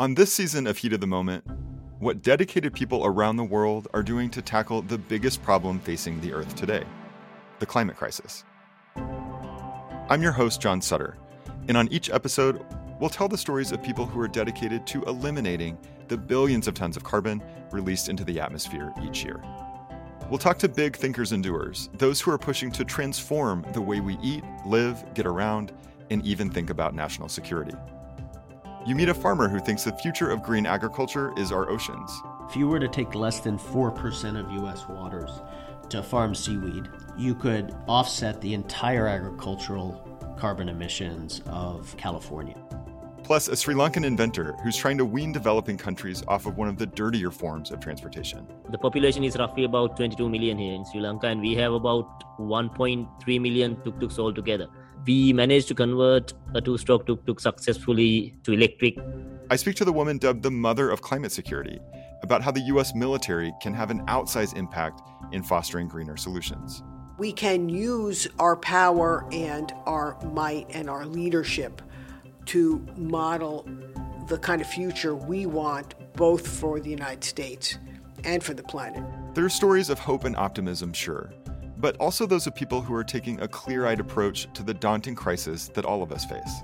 On this season of Heat of the Moment, what dedicated people around the world are doing to tackle the biggest problem facing the Earth today, the climate crisis. I'm your host, John Sutter, and on each episode, we'll tell the stories of people who are dedicated to eliminating the billions of tons of carbon released into the atmosphere each year. We'll talk to big thinkers and doers, those who are pushing to transform the way we eat, live, get around, and even think about national security. You meet a farmer who thinks the future of green agriculture is our oceans. If you were to take less than 4% of U.S. waters to farm seaweed, you could offset the entire agricultural carbon emissions of California. Plus, a Sri Lankan inventor who's trying to wean developing countries off of one of the dirtier forms of transportation. The population is roughly about 22 million here in Sri Lanka, and we have about 1.3 million tuk-tuks altogether. We managed to convert a two-stroke tuk-tuk successfully to electric. I speak to the woman dubbed the mother of climate security about how the U.S. military can have an outsized impact in fostering greener solutions. We can use our power and our might and our leadership to model the kind of future we want, both for the United States and for the planet. There are stories of hope and optimism, sure, but also those of people who are taking a clear-eyed approach to the daunting crisis that all of us face.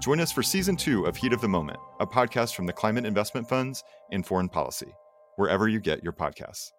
Join us for Season 2 of Heat of the Moment, a podcast from the Climate Investment Funds and Foreign Policy, wherever you get your podcasts.